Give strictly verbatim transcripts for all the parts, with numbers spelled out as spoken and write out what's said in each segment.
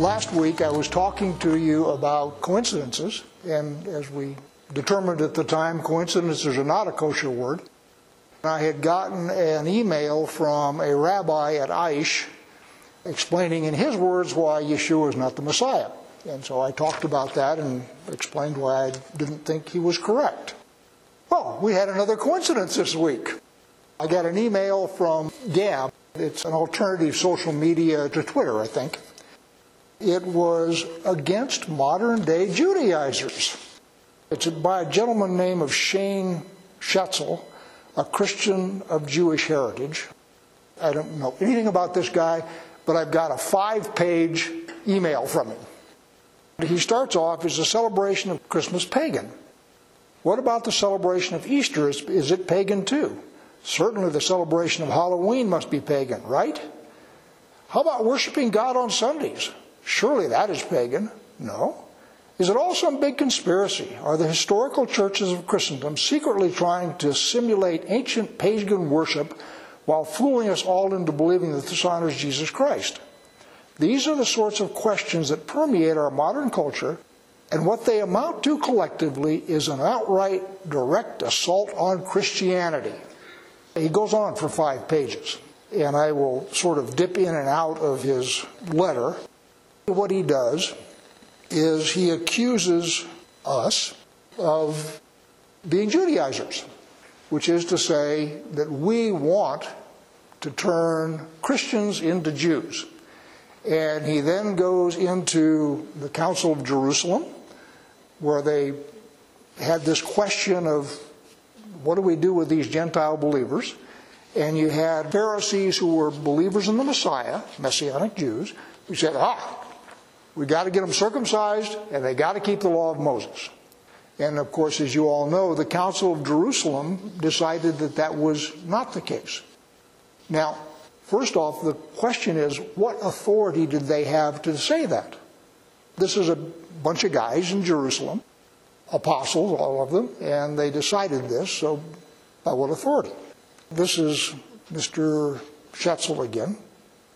Last week I was talking to you about coincidences, and as we determined at the time, coincidences are not a kosher word. I had gotten an email from a rabbi at Aish explaining in his words why Yeshua is not the Messiah. And so I talked about that and explained why I didn't think he was correct. Well, we had another coincidence this week. I got an email from Gab. It's an alternative social media to Twitter, I think. It was against modern-day Judaizers. It's by a gentleman named of Shane Schatzel, a Christian of Jewish heritage. I don't know anything about this guy, but I've got a five-page email from him. He starts off, as a celebration of Christmas pagan. What about the celebration of Easter? Is, is it pagan too? Certainly the celebration of Halloween must be pagan, right? How about worshiping God on Sundays? Surely that is pagan. No. Is it all some big conspiracy? Are the historical churches of Christendom secretly trying to simulate ancient pagan worship while fooling us all into believing that this honors Jesus Christ? These are the sorts of questions that permeate our modern culture, and what they amount to collectively is an outright, direct assault on Christianity. He goes on for five pages, and I will sort of dip in and out of his letter. What he does is he accuses us of being Judaizers, which is to say that we want to turn Christians into Jews. And he then goes into the Council of Jerusalem, where they had this question of, what do we do with these Gentile believers? And you had Pharisees who were believers in the Messiah, Messianic Jews, who said, ah, we got to get them circumcised, and they got to keep the law of Moses. And of course, as you all know, the Council of Jerusalem decided that that was not the case. Now, first off, the question is, what authority did they have to say that? This is a bunch of guys in Jerusalem, apostles, all of them, and they decided this, so by what authority? This is Mister Schatzel again.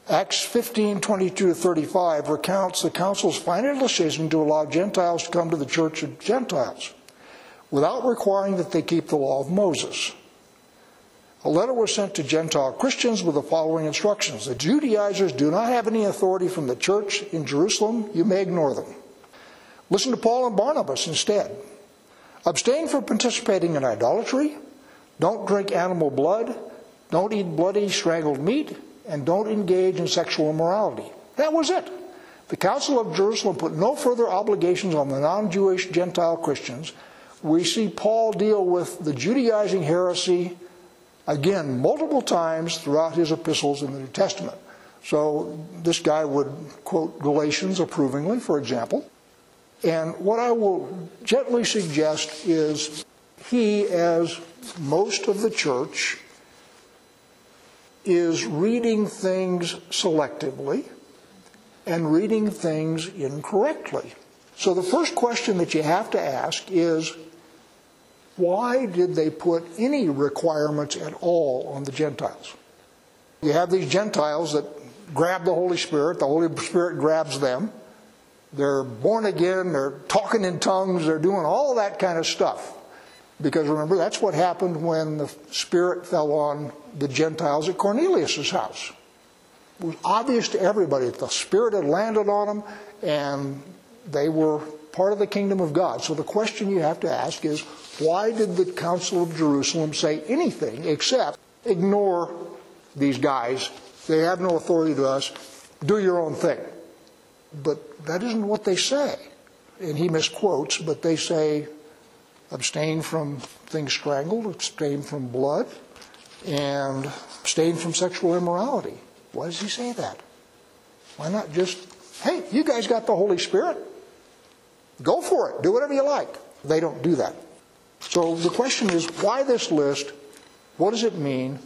Acts fifteen, twenty-two to thirty-five recounts the council's final decision to allow Gentiles to come to the church of Gentiles without requiring that they keep the law of Moses. A letter was sent to Gentile Christians with the following instructions. The Judaizers do not have any authority from the church in Jerusalem. You may ignore them. Listen to Paul and Barnabas instead. Abstain from participating in idolatry. Don't drink animal blood. Don't eat bloody strangled meat. And don't engage in sexual immorality. That was it. The Council of Jerusalem put no further obligations on the non-Jewish Gentile Christians. We see Paul deal with the Judaizing heresy again multiple times throughout his epistles in the New Testament. So this guy would quote Galatians approvingly, for example. And what I will gently suggest is he, as most of the church, is reading things selectively and reading things incorrectly. So the first question that you have to ask is, why did they put any requirements at all on the Gentiles? You have these Gentiles that grab the Holy Spirit. The Holy Spirit grabs them. They're born again. They're talking in tongues. They're doing all that kind of stuff. Because remember, that's what happened when the Spirit fell on the Gentiles at Cornelius' house. It was obvious to everybody that the Spirit had landed on them, and they were part of the Kingdom of God. So the question you have to ask is, why did the Council of Jerusalem say anything except ignore these guys? They have no authority to us. Do your own thing. But that isn't what they say. And he misquotes, but they say, abstain from things strangled, abstain from blood, and abstain from sexual immorality. Why does he say that? Why not just, hey, you guys got the Holy Spirit. Go for it. Do whatever you like. They don't do that. So the question is, why this list? What does it mean?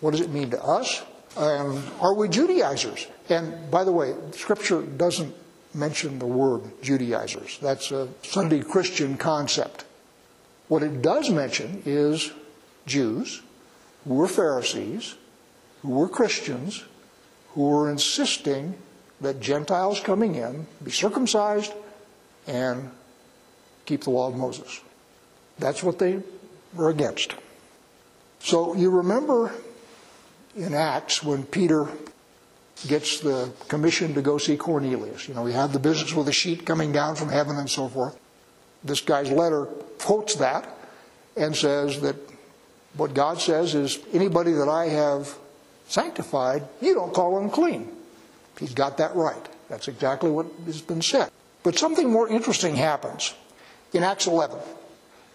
What does it mean to us? And are we Judaizers? And by the way, Scripture doesn't mention the word Judaizers. That's a Sunday Christian concept. What it does mention is Jews who were Pharisees, who were Christians, who were insisting that Gentiles coming in be circumcised and keep the law of Moses. That's what they were against. So you remember in Acts when Peter gets the commission to go see Cornelius. You know, he had the business with the sheet coming down from heaven and so forth. This guy's letter quotes that and says that what God says is, anybody that I have sanctified, you don't call unclean. He's got that right. That's exactly what has been said. But something more interesting happens in Acts eleven,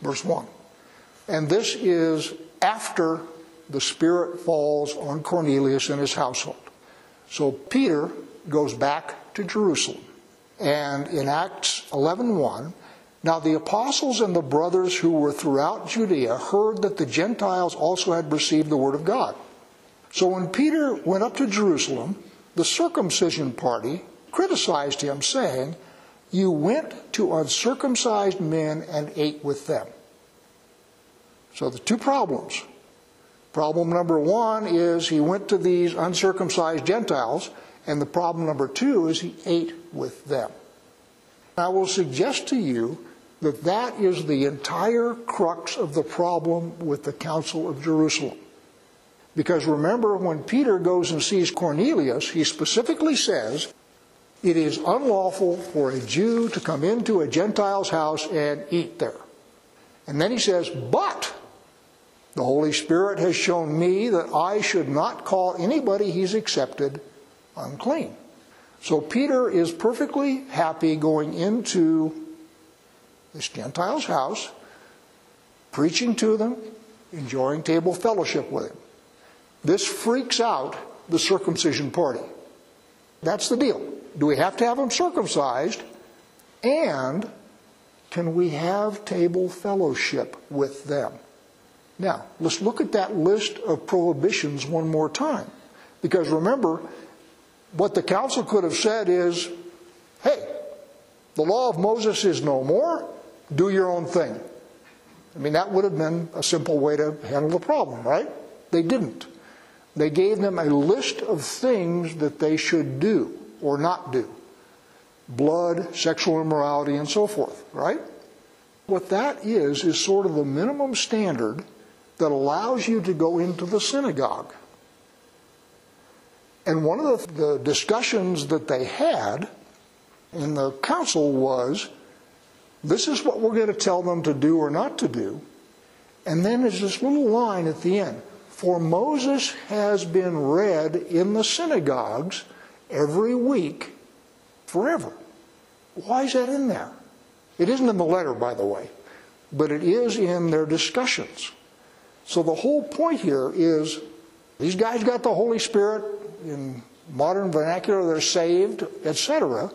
verse one. And this is after the Spirit falls on Cornelius and his household. So Peter goes back to Jerusalem. And in Acts eleven one, now the apostles and the brothers who were throughout Judea heard that the Gentiles also had received the word of God. So when Peter went up to Jerusalem, the circumcision party criticized him, saying, "You went to uncircumcised men and ate with them." So the two problems. Problem number one is he went to these uncircumcised Gentiles, and the problem number two is he ate with them. I will suggest to you that that is the entire crux of the problem with the Council of Jerusalem. Because remember, when Peter goes and sees Cornelius, he specifically says, it is unlawful for a Jew to come into a Gentile's house and eat there. And then he says, but the Holy Spirit has shown me that I should not call anybody he's accepted unclean. So Peter is perfectly happy going into this Gentile's house, preaching to them, enjoying table fellowship with him. This freaks out the circumcision party. That's the deal. Do we have to have them circumcised? And can we have table fellowship with them? Now, let's look at that list of prohibitions one more time. Because remember, what the council could have said is, hey, the law of Moses is no more, do your own thing. I mean, that would have been a simple way to handle the problem, right? They didn't. They gave them a list of things that they should do or not do. Blood, sexual immorality, and so forth, right? What that is, is sort of the minimum standard that allows you to go into the synagogue. And one of the, the discussions that they had in the council was, this is what we're going to tell them to do or not to do. And then there's this little line at the end, for Moses has been read in the synagogues every week forever. Why is that in there? It isn't in the letter, by the way, but it is in their discussions. So the whole point here is, these guys got the Holy Spirit, in modern vernacular they're saved, et cetera.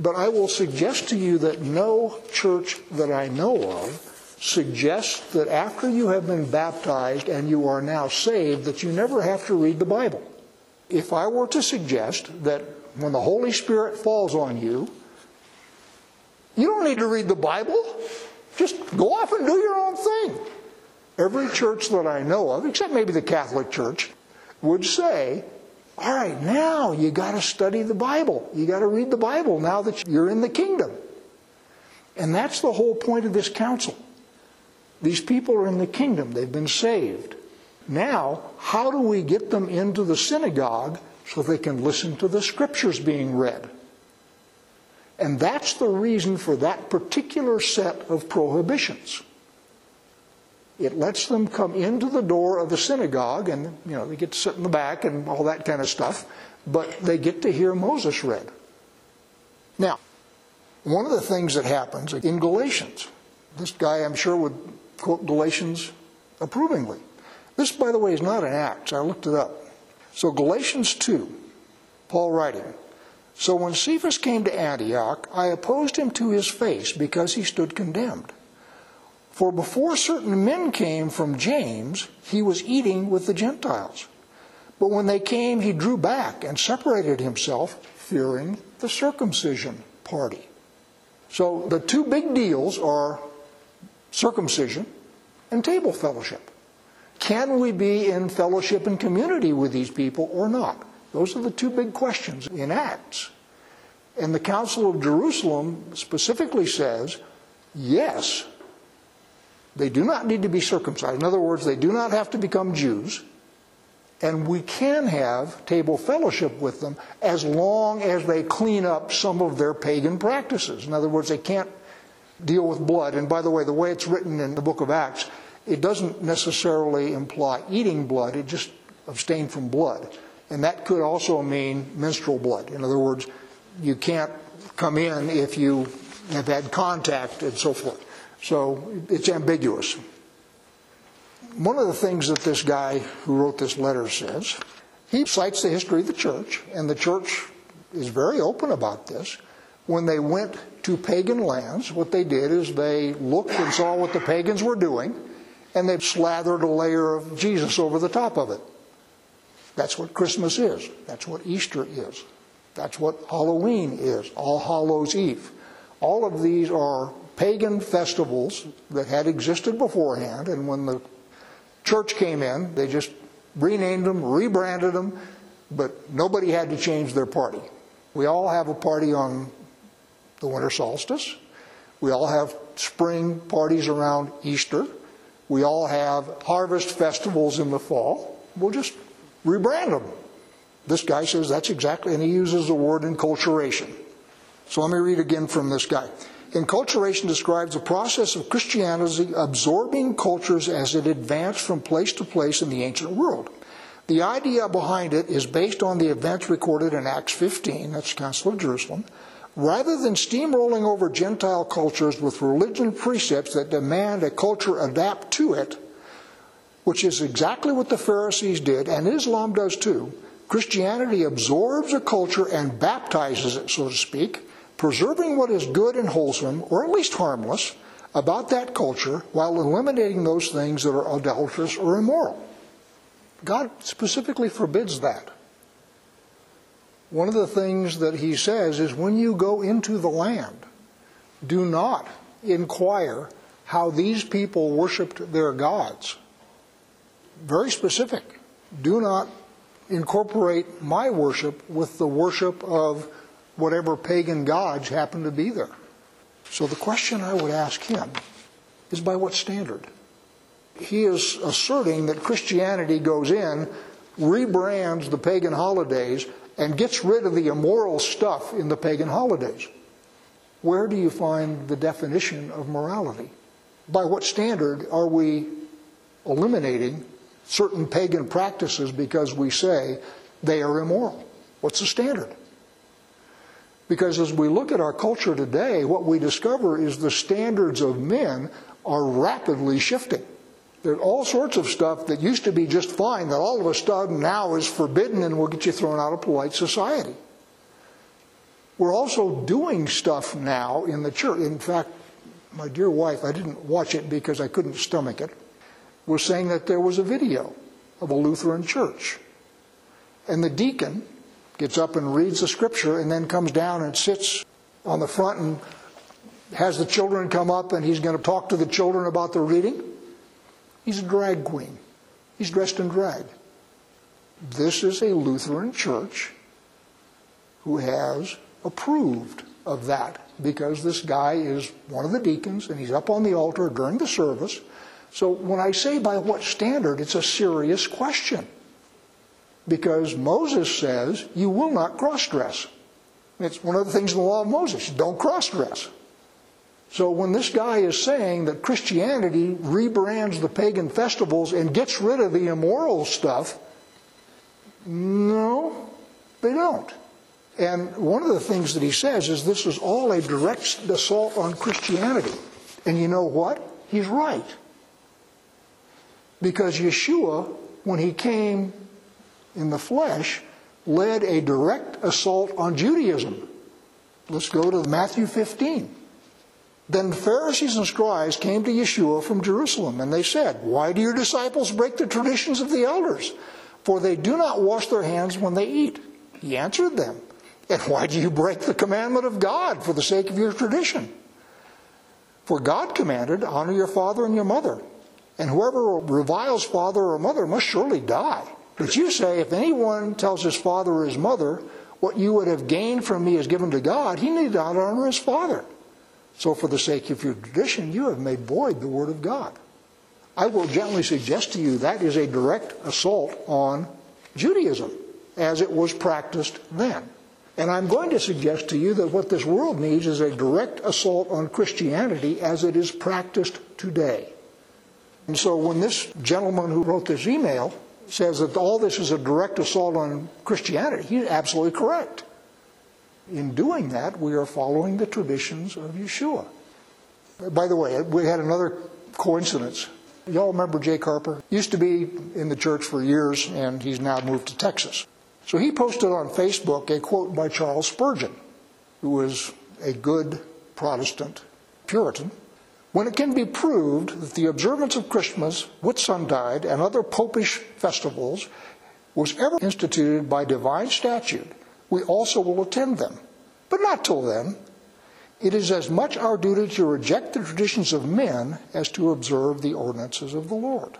But I will suggest to you that no church that I know of suggests that after you have been baptized and you are now saved, that you never have to read the Bible. If I were to suggest that when the Holy Spirit falls on you, you don't need to read the Bible. Just go off and do your own thing. Every church that I know of, except maybe the Catholic Church, would say, all right, now you got to study the Bible. You got to read the Bible now that you're in the kingdom. And that's the whole point of this council. These people are in the kingdom. They've been saved. Now, how do we get them into the synagogue so they can listen to the scriptures being read? And that's the reason for that particular set of prohibitions. It lets them come into the door of the synagogue, and you know they get to sit in the back and all that kind of stuff, but they get to hear Moses read. Now, one of the things that happens in Galatians, this guy I'm sure would quote Galatians approvingly. This, by the way, is not in Acts. I looked it up. So Galatians two, Paul writing, so when Cephas came to Antioch, I opposed him to his face because he stood condemned. For before certain men came from James, he was eating with the Gentiles. But when they came, he drew back and separated himself, fearing the circumcision party. So the two big deals are circumcision and table fellowship. Can we be in fellowship and community with these people or not? Those are the two big questions in Acts. And the Council of Jerusalem specifically says, yes, they do not need to be circumcised. In other words, they do not have to become Jews. And we can have table fellowship with them as long as they clean up some of their pagan practices. In other words, they can't deal with blood. And by the way, the way it's written in the book of Acts, it doesn't necessarily imply eating blood. It just abstained from blood. And that could also mean menstrual blood. In other words, you can't come in if you have had contact and so forth. So it's ambiguous. One of the things that this guy who wrote this letter says, he cites the history of the church, and the church is very open about this. When they went to pagan lands, what they did is they looked and saw what the pagans were doing, and they slathered a layer of Jesus over the top of it. That's what Christmas is. That's what Easter is. That's what Halloween is, All Hallows Eve. All of these are pagan festivals that had existed beforehand, and when the church came in, they just renamed them, rebranded them, but nobody had to change their party. We all have a party on the winter solstice. We all have spring parties around Easter. We all have harvest festivals in the fall. We'll just rebrand them. This guy says that's exactly, and he uses the word enculturation. So let me read again from this guy. Enculturation describes the process of Christianity absorbing cultures as it advanced from place to place in the ancient world. The idea behind it is based on the events recorded in Acts fifteen, that's the Council of Jerusalem, rather than steamrolling over Gentile cultures with religion precepts that demand a culture adapt to it, which is exactly what the Pharisees did, and Islam does too. Christianity absorbs a culture and baptizes it, so to speak, preserving what is good and wholesome, or at least harmless, about that culture while eliminating those things that are adulterous or immoral. God specifically forbids that. One of the things that he says is when you go into the land, do not inquire how these people worshiped their gods. Very specific. Do not incorporate my worship with the worship of whatever pagan gods happen to be there. So the question I would ask him is by what standard? He is asserting that Christianity goes in, rebrands the pagan holidays, and gets rid of the immoral stuff in the pagan holidays. Where do you find the definition of morality? By what standard are we eliminating certain pagan practices because we say they are immoral? What's the standard? Because as we look at our culture today, what we discover is the standards of men are rapidly shifting. There's all sorts of stuff that used to be just fine that all of a sudden now is forbidden and will get you thrown out of polite society. We're also doing stuff now in the church. In fact, my dear wife, I didn't watch it because I couldn't stomach it, was saying that there was a video of a Lutheran church. And the deacon gets up and reads the scripture and then comes down and sits on the front and has the children come up and he's going to talk to the children about the reading. He's a drag queen. He's dressed in drag. This is a Lutheran church who has approved of that because this guy is one of the deacons and he's up on the altar during the service. So when I say by what standard, it's a serious question. Because Moses says, you will not cross-dress. It's one of the things in the law of Moses. Don't cross-dress. So when this guy is saying that Christianity rebrands the pagan festivals and gets rid of the immoral stuff, no, they don't. And one of the things that he says is this is all a direct assault on Christianity. And you know what? He's right. Because Yeshua, when he came in the flesh, led a direct assault on Judaism. Let's go to Matthew fifteen. Then the Pharisees and scribes came to Yeshua from Jerusalem, and they said, why do your disciples break the traditions of the elders? For they do not wash their hands when they eat. He answered them, and why do you break the commandment of God for the sake of your tradition? For God commanded, honor your father and your mother, and whoever reviles father or mother must surely die. But you say, if anyone tells his father or his mother, what you would have gained from me is given to God, he need not honor his father. So for the sake of your tradition, you have made void the word of God. I will gently suggest to you that is a direct assault on Judaism as it was practiced then. And I'm going to suggest to you that what this world needs is a direct assault on Christianity as it is practiced today. And so when this gentleman who wrote this email says that all this is a direct assault on Christianity, he's absolutely correct. In doing that, we are following the traditions of Yeshua. By the way, we had another coincidence. Y'all remember Jay Carper? Used to be in the church for years, and he's now moved to Texas. So he posted on Facebook a quote by Charles Spurgeon, who was a good Protestant Puritan. When it can be proved that the observance of Christmas, Whitsuntide, and other popish festivals was ever instituted by divine statute, we also will attend them, but not till then. It is as much our duty to reject the traditions of men as to observe the ordinances of the Lord.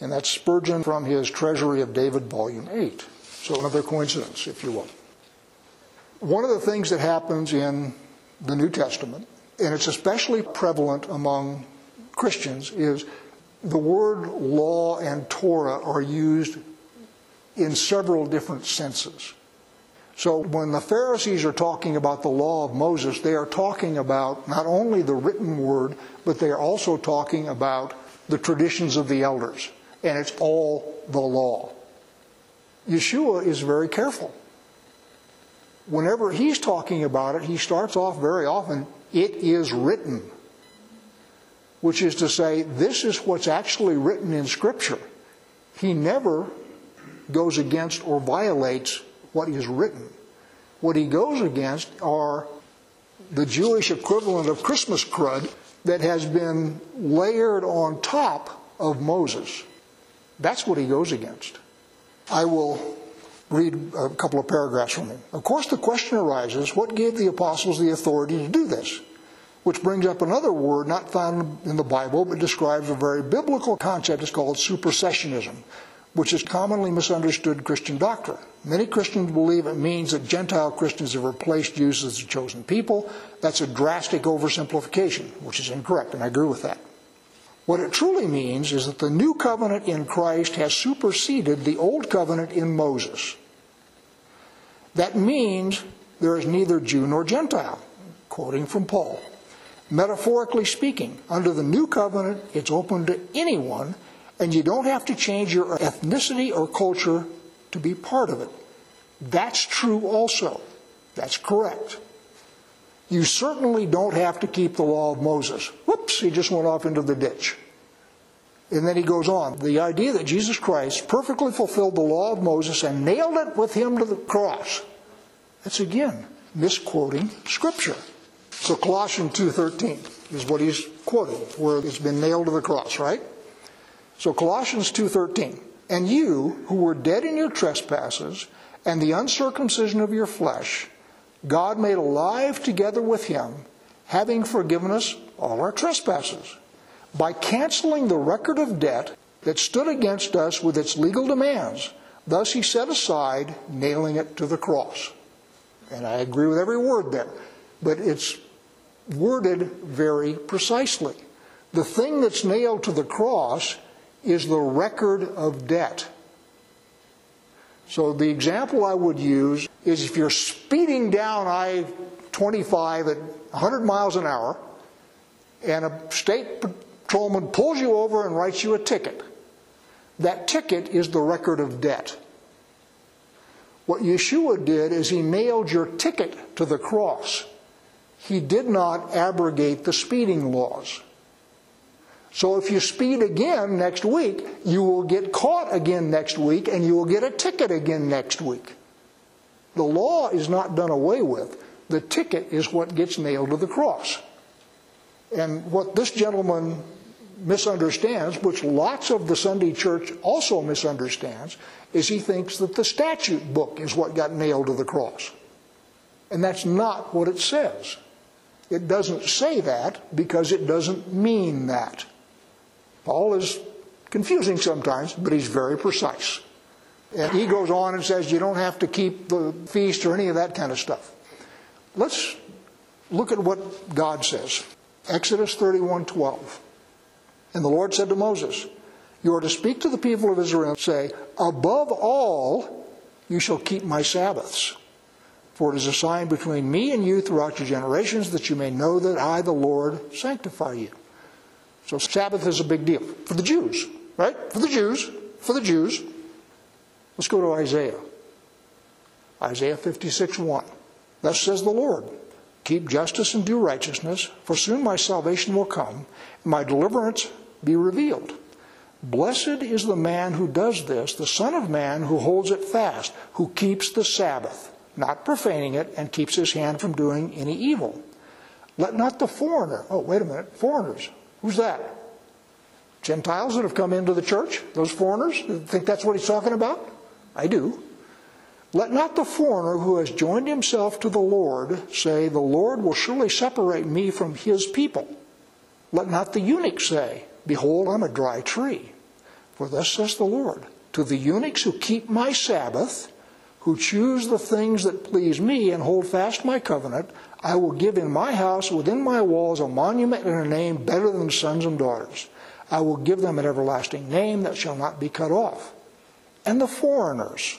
And that's Spurgeon from his Treasury of David, Volume eight. So another coincidence, if you will. One of the things that happens in the New Testament, and it's especially prevalent among Christians, is the word law and Torah are used in several different senses. So when the Pharisees are talking about the law of Moses, they are talking about not only the written word, but they are also talking about the traditions of the elders. And it's all the law. Yeshua is very careful. Whenever he's talking about it, he starts off very often, it is written. Which is to say, this is what's actually written in Scripture. He never goes against or violates what is written. What he goes against are the Jewish equivalent of Christmas crud that has been layered on top of Moses. That's what he goes against. I will read a couple of paragraphs from him. Of course, the question arises, what gave the apostles the authority to do this? Which brings up another word not found in the Bible, but describes a very biblical concept. It's called supersessionism, which is commonly misunderstood Christian doctrine. Many Christians believe it means that Gentile Christians have replaced Jews as the chosen people. That's a drastic oversimplification, which is incorrect, and I agree with that. What it truly means is that the new covenant in Christ has superseded the old covenant in Moses. That means there is neither Jew nor Gentile, quoting from Paul. Metaphorically speaking, under the new covenant, it's open to anyone, and you don't have to change your ethnicity or culture to be part of it. That's true also. That's correct. You certainly don't have to keep the law of Moses. Whoops, he just went off into the ditch. And then he goes on. The idea that Jesus Christ perfectly fulfilled the law of Moses and nailed it with him to the cross. That's again misquoting Scripture. So Colossians two thirteen is what he's quoting, where it's been nailed to the cross, right? So Colossians two thirteen, and you who were dead in your trespasses and the uncircumcision of your flesh, God made alive together with him, having forgiven us all our trespasses, by canceling the record of debt that stood against us with its legal demands. Thus he set aside, nailing it to the cross. And I agree with every word there, but it's worded very precisely. The thing that's nailed to the cross is the record of debt. So the example I would use is if you're speeding down I twenty-five at one hundred miles an hour and a state patrolman pulls you over and writes you a ticket, that ticket is the record of debt. What Yeshua did is he nailed your ticket to the cross. He did not abrogate the speeding laws. So if you speed again next week, you will get caught again next week, and you will get a ticket again next week. The law is not done away with. The ticket is what gets nailed to the cross. And what this gentleman misunderstands, which lots of the Sunday church also misunderstands, is he thinks that the statute book is what got nailed to the cross. And that's not what it says. It doesn't say that because it doesn't mean that. Paul is confusing sometimes, but he's very precise. And he goes on and says you don't have to keep the feast or any of that kind of stuff. Let's look at what God says. Exodus thirty-one twelve. And the Lord said to Moses, you are to speak to the people of Israel and say, above all, you shall keep my Sabbaths. For it is a sign between me and you throughout your generations, that you may know that I, the Lord, sanctify you. So Sabbath is a big deal for the Jews, right? For the Jews, for the Jews. Let's go to Isaiah. Isaiah fifty-six one. Thus says the Lord, keep justice and do righteousness, for soon my salvation will come, and my deliverance be revealed. Blessed is the man who does this, the Son of Man who holds it fast, who keeps the Sabbath, not profaning it, and keeps his hand from doing any evil. Let not the foreigner, oh, wait a minute, foreigners, who's that? Gentiles that have come into the church, those foreigners, think that's what he's talking about? I do. Let not the foreigner who has joined himself to the Lord say, the Lord will surely separate me from his people. Let not the eunuch say, behold, I'm a dry tree. For thus says the Lord, to the eunuchs who keep my Sabbath, who choose the things that please me and hold fast my covenant, I will give in my house within my walls a monument and a name better than sons and daughters. I will give them an everlasting name that shall not be cut off. And the foreigners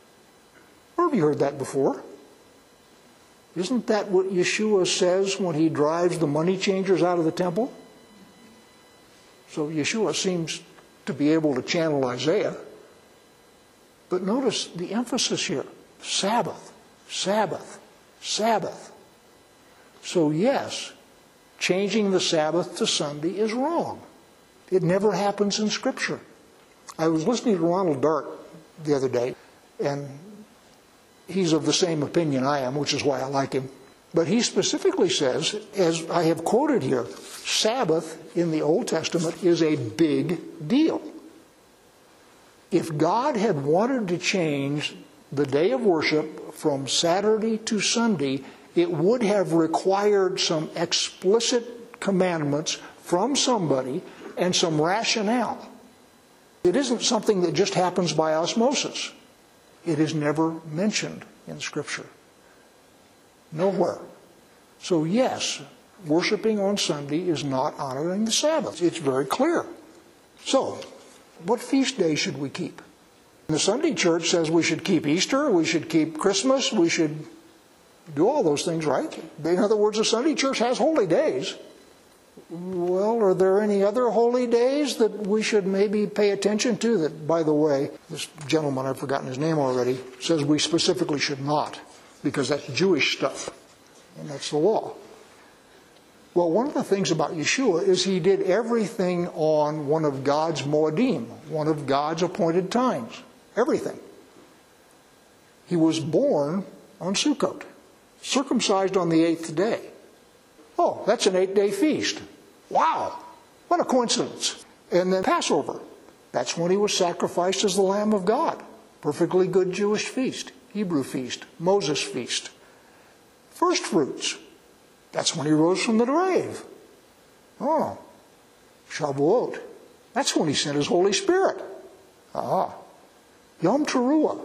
Where have you heard that before? Isn't that what Yeshua says when he drives the money changers out of the temple? So Yeshua seems to be able to channel Isaiah. But notice the emphasis here. Sabbath, Sabbath, Sabbath. So yes, changing the Sabbath to Sunday is wrong. It never happens in Scripture. I was listening to Ronald Dart the other day, and he's of the same opinion I am, which is why I like him. But he specifically says, as I have quoted here, Sabbath in the Old Testament is a big deal. If God had wanted to change the day of worship from Saturday to Sunday, it would have required some explicit commandments from somebody and some rationale. It isn't something that just happens by osmosis. It is never mentioned in Scripture. Nowhere. So yes, worshiping on Sunday is not honoring the Sabbath. It's very clear. So, what feast day should we keep? The Sunday church says we should keep Easter, we should keep Christmas, we should do all those things, right? In other words, the Sunday church has holy days. Well, are there any other holy days that we should maybe pay attention to that, by the way, this gentleman, I've forgotten his name already, says we specifically should not, because that's Jewish stuff, and that's the law. Well, one of the things about Yeshua is he did everything on one of God's moedim, one of God's appointed times, everything. He was born on Sukkot, circumcised on the eighth day. Oh, that's an eight-day feast. Wow, what a coincidence. And then Passover, that's when he was sacrificed as the Lamb of God. Perfectly good Jewish feast, Hebrew feast, Moses feast. First fruits, that's when he rose from the grave. Oh, Shavuot, that's when he sent his Holy Spirit. Ah, Yom Teruah,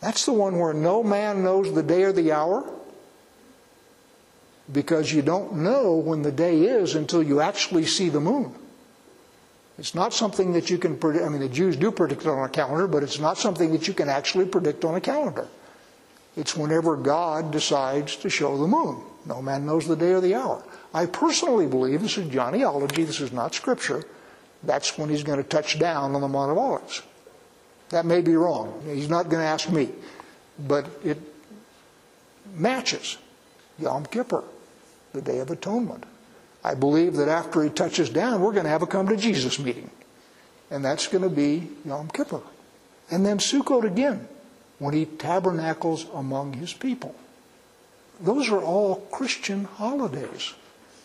that's the one where no man knows the day or the hour. Because you don't know when the day is until you actually see the moon. It's not something that you can predict. I mean, the Jews do predict it on a calendar, but it's not something that you can actually predict on a calendar. It's whenever God decides to show the moon. No man knows the day or the hour. I personally believe, this is Johnnyology, this is not Scripture, that's when he's going to touch down on the Mount of Olives. That may be wrong. He's not going to ask me. But it matches Yom Kippur, the Day of Atonement. I believe that after he touches down, we're going to have a come to Jesus meeting. And that's going to be Yom Kippur. And then Sukkot again. when he tabernacles among his people. Those are all Christian holidays.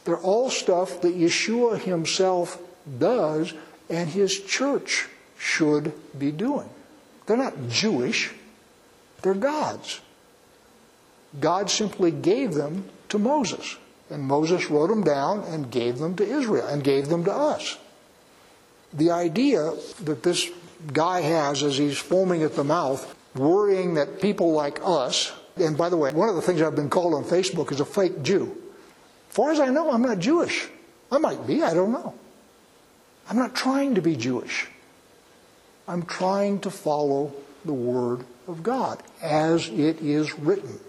They're all stuff that Yeshua himself does and his church should be doing. They're not Jewish. They're God's. God simply gave them to Moses. And Moses wrote them down and gave them to Israel and gave them to us. The idea that this guy has as he's foaming at the mouth, worrying that people like us, and by the way, one of the things I've been called on Facebook is a fake Jew. As far as I know, I'm not Jewish. I might be, I don't know. I'm not trying to be Jewish. I'm trying to follow the Word of God as it is written.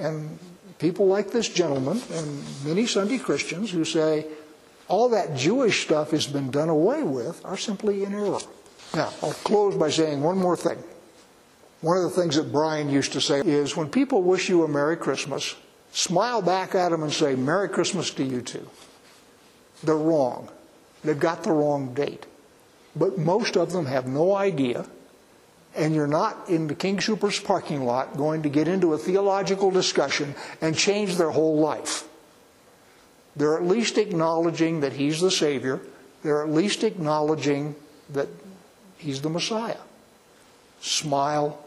And people like this gentleman and many Sunday Christians who say all that Jewish stuff has been done away with are simply in error. Now, I'll close by saying one more thing. One of the things that Brian used to say is when people wish you a Merry Christmas, smile back at them and say, Merry Christmas to you too. They're wrong. They've got the wrong date. But most of them have no idea, and you're not in the King Soopers parking lot going to get into a theological discussion and change their whole life. They're at least acknowledging that he's the Savior. They're at least acknowledging that he's the Messiah. Smile,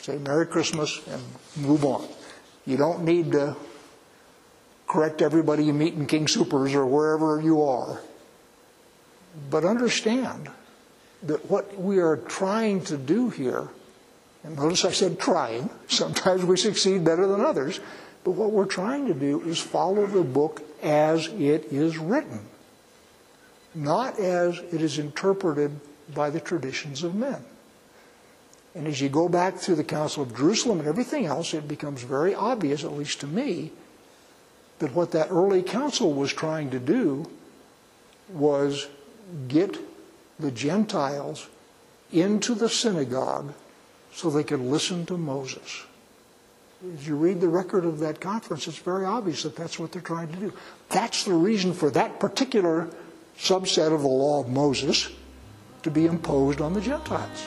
say Merry Christmas, and move on. You don't need to correct everybody you meet in King Soopers or wherever you are. But understand that what we are trying to do here, and notice I said trying, sometimes we succeed better than others, but what we're trying to do is follow the book as it is written, not as it is interpreted by the traditions of men. And as you go back through the Council of Jerusalem and everything else, it becomes very obvious, at least to me, that what that early council was trying to do was get the Gentiles into the synagogue so they could listen to Moses. As you read the record of that conference, it's very obvious that that's what they're trying to do. That's the reason for that particular subset of the law of Moses to be imposed on the Gentiles.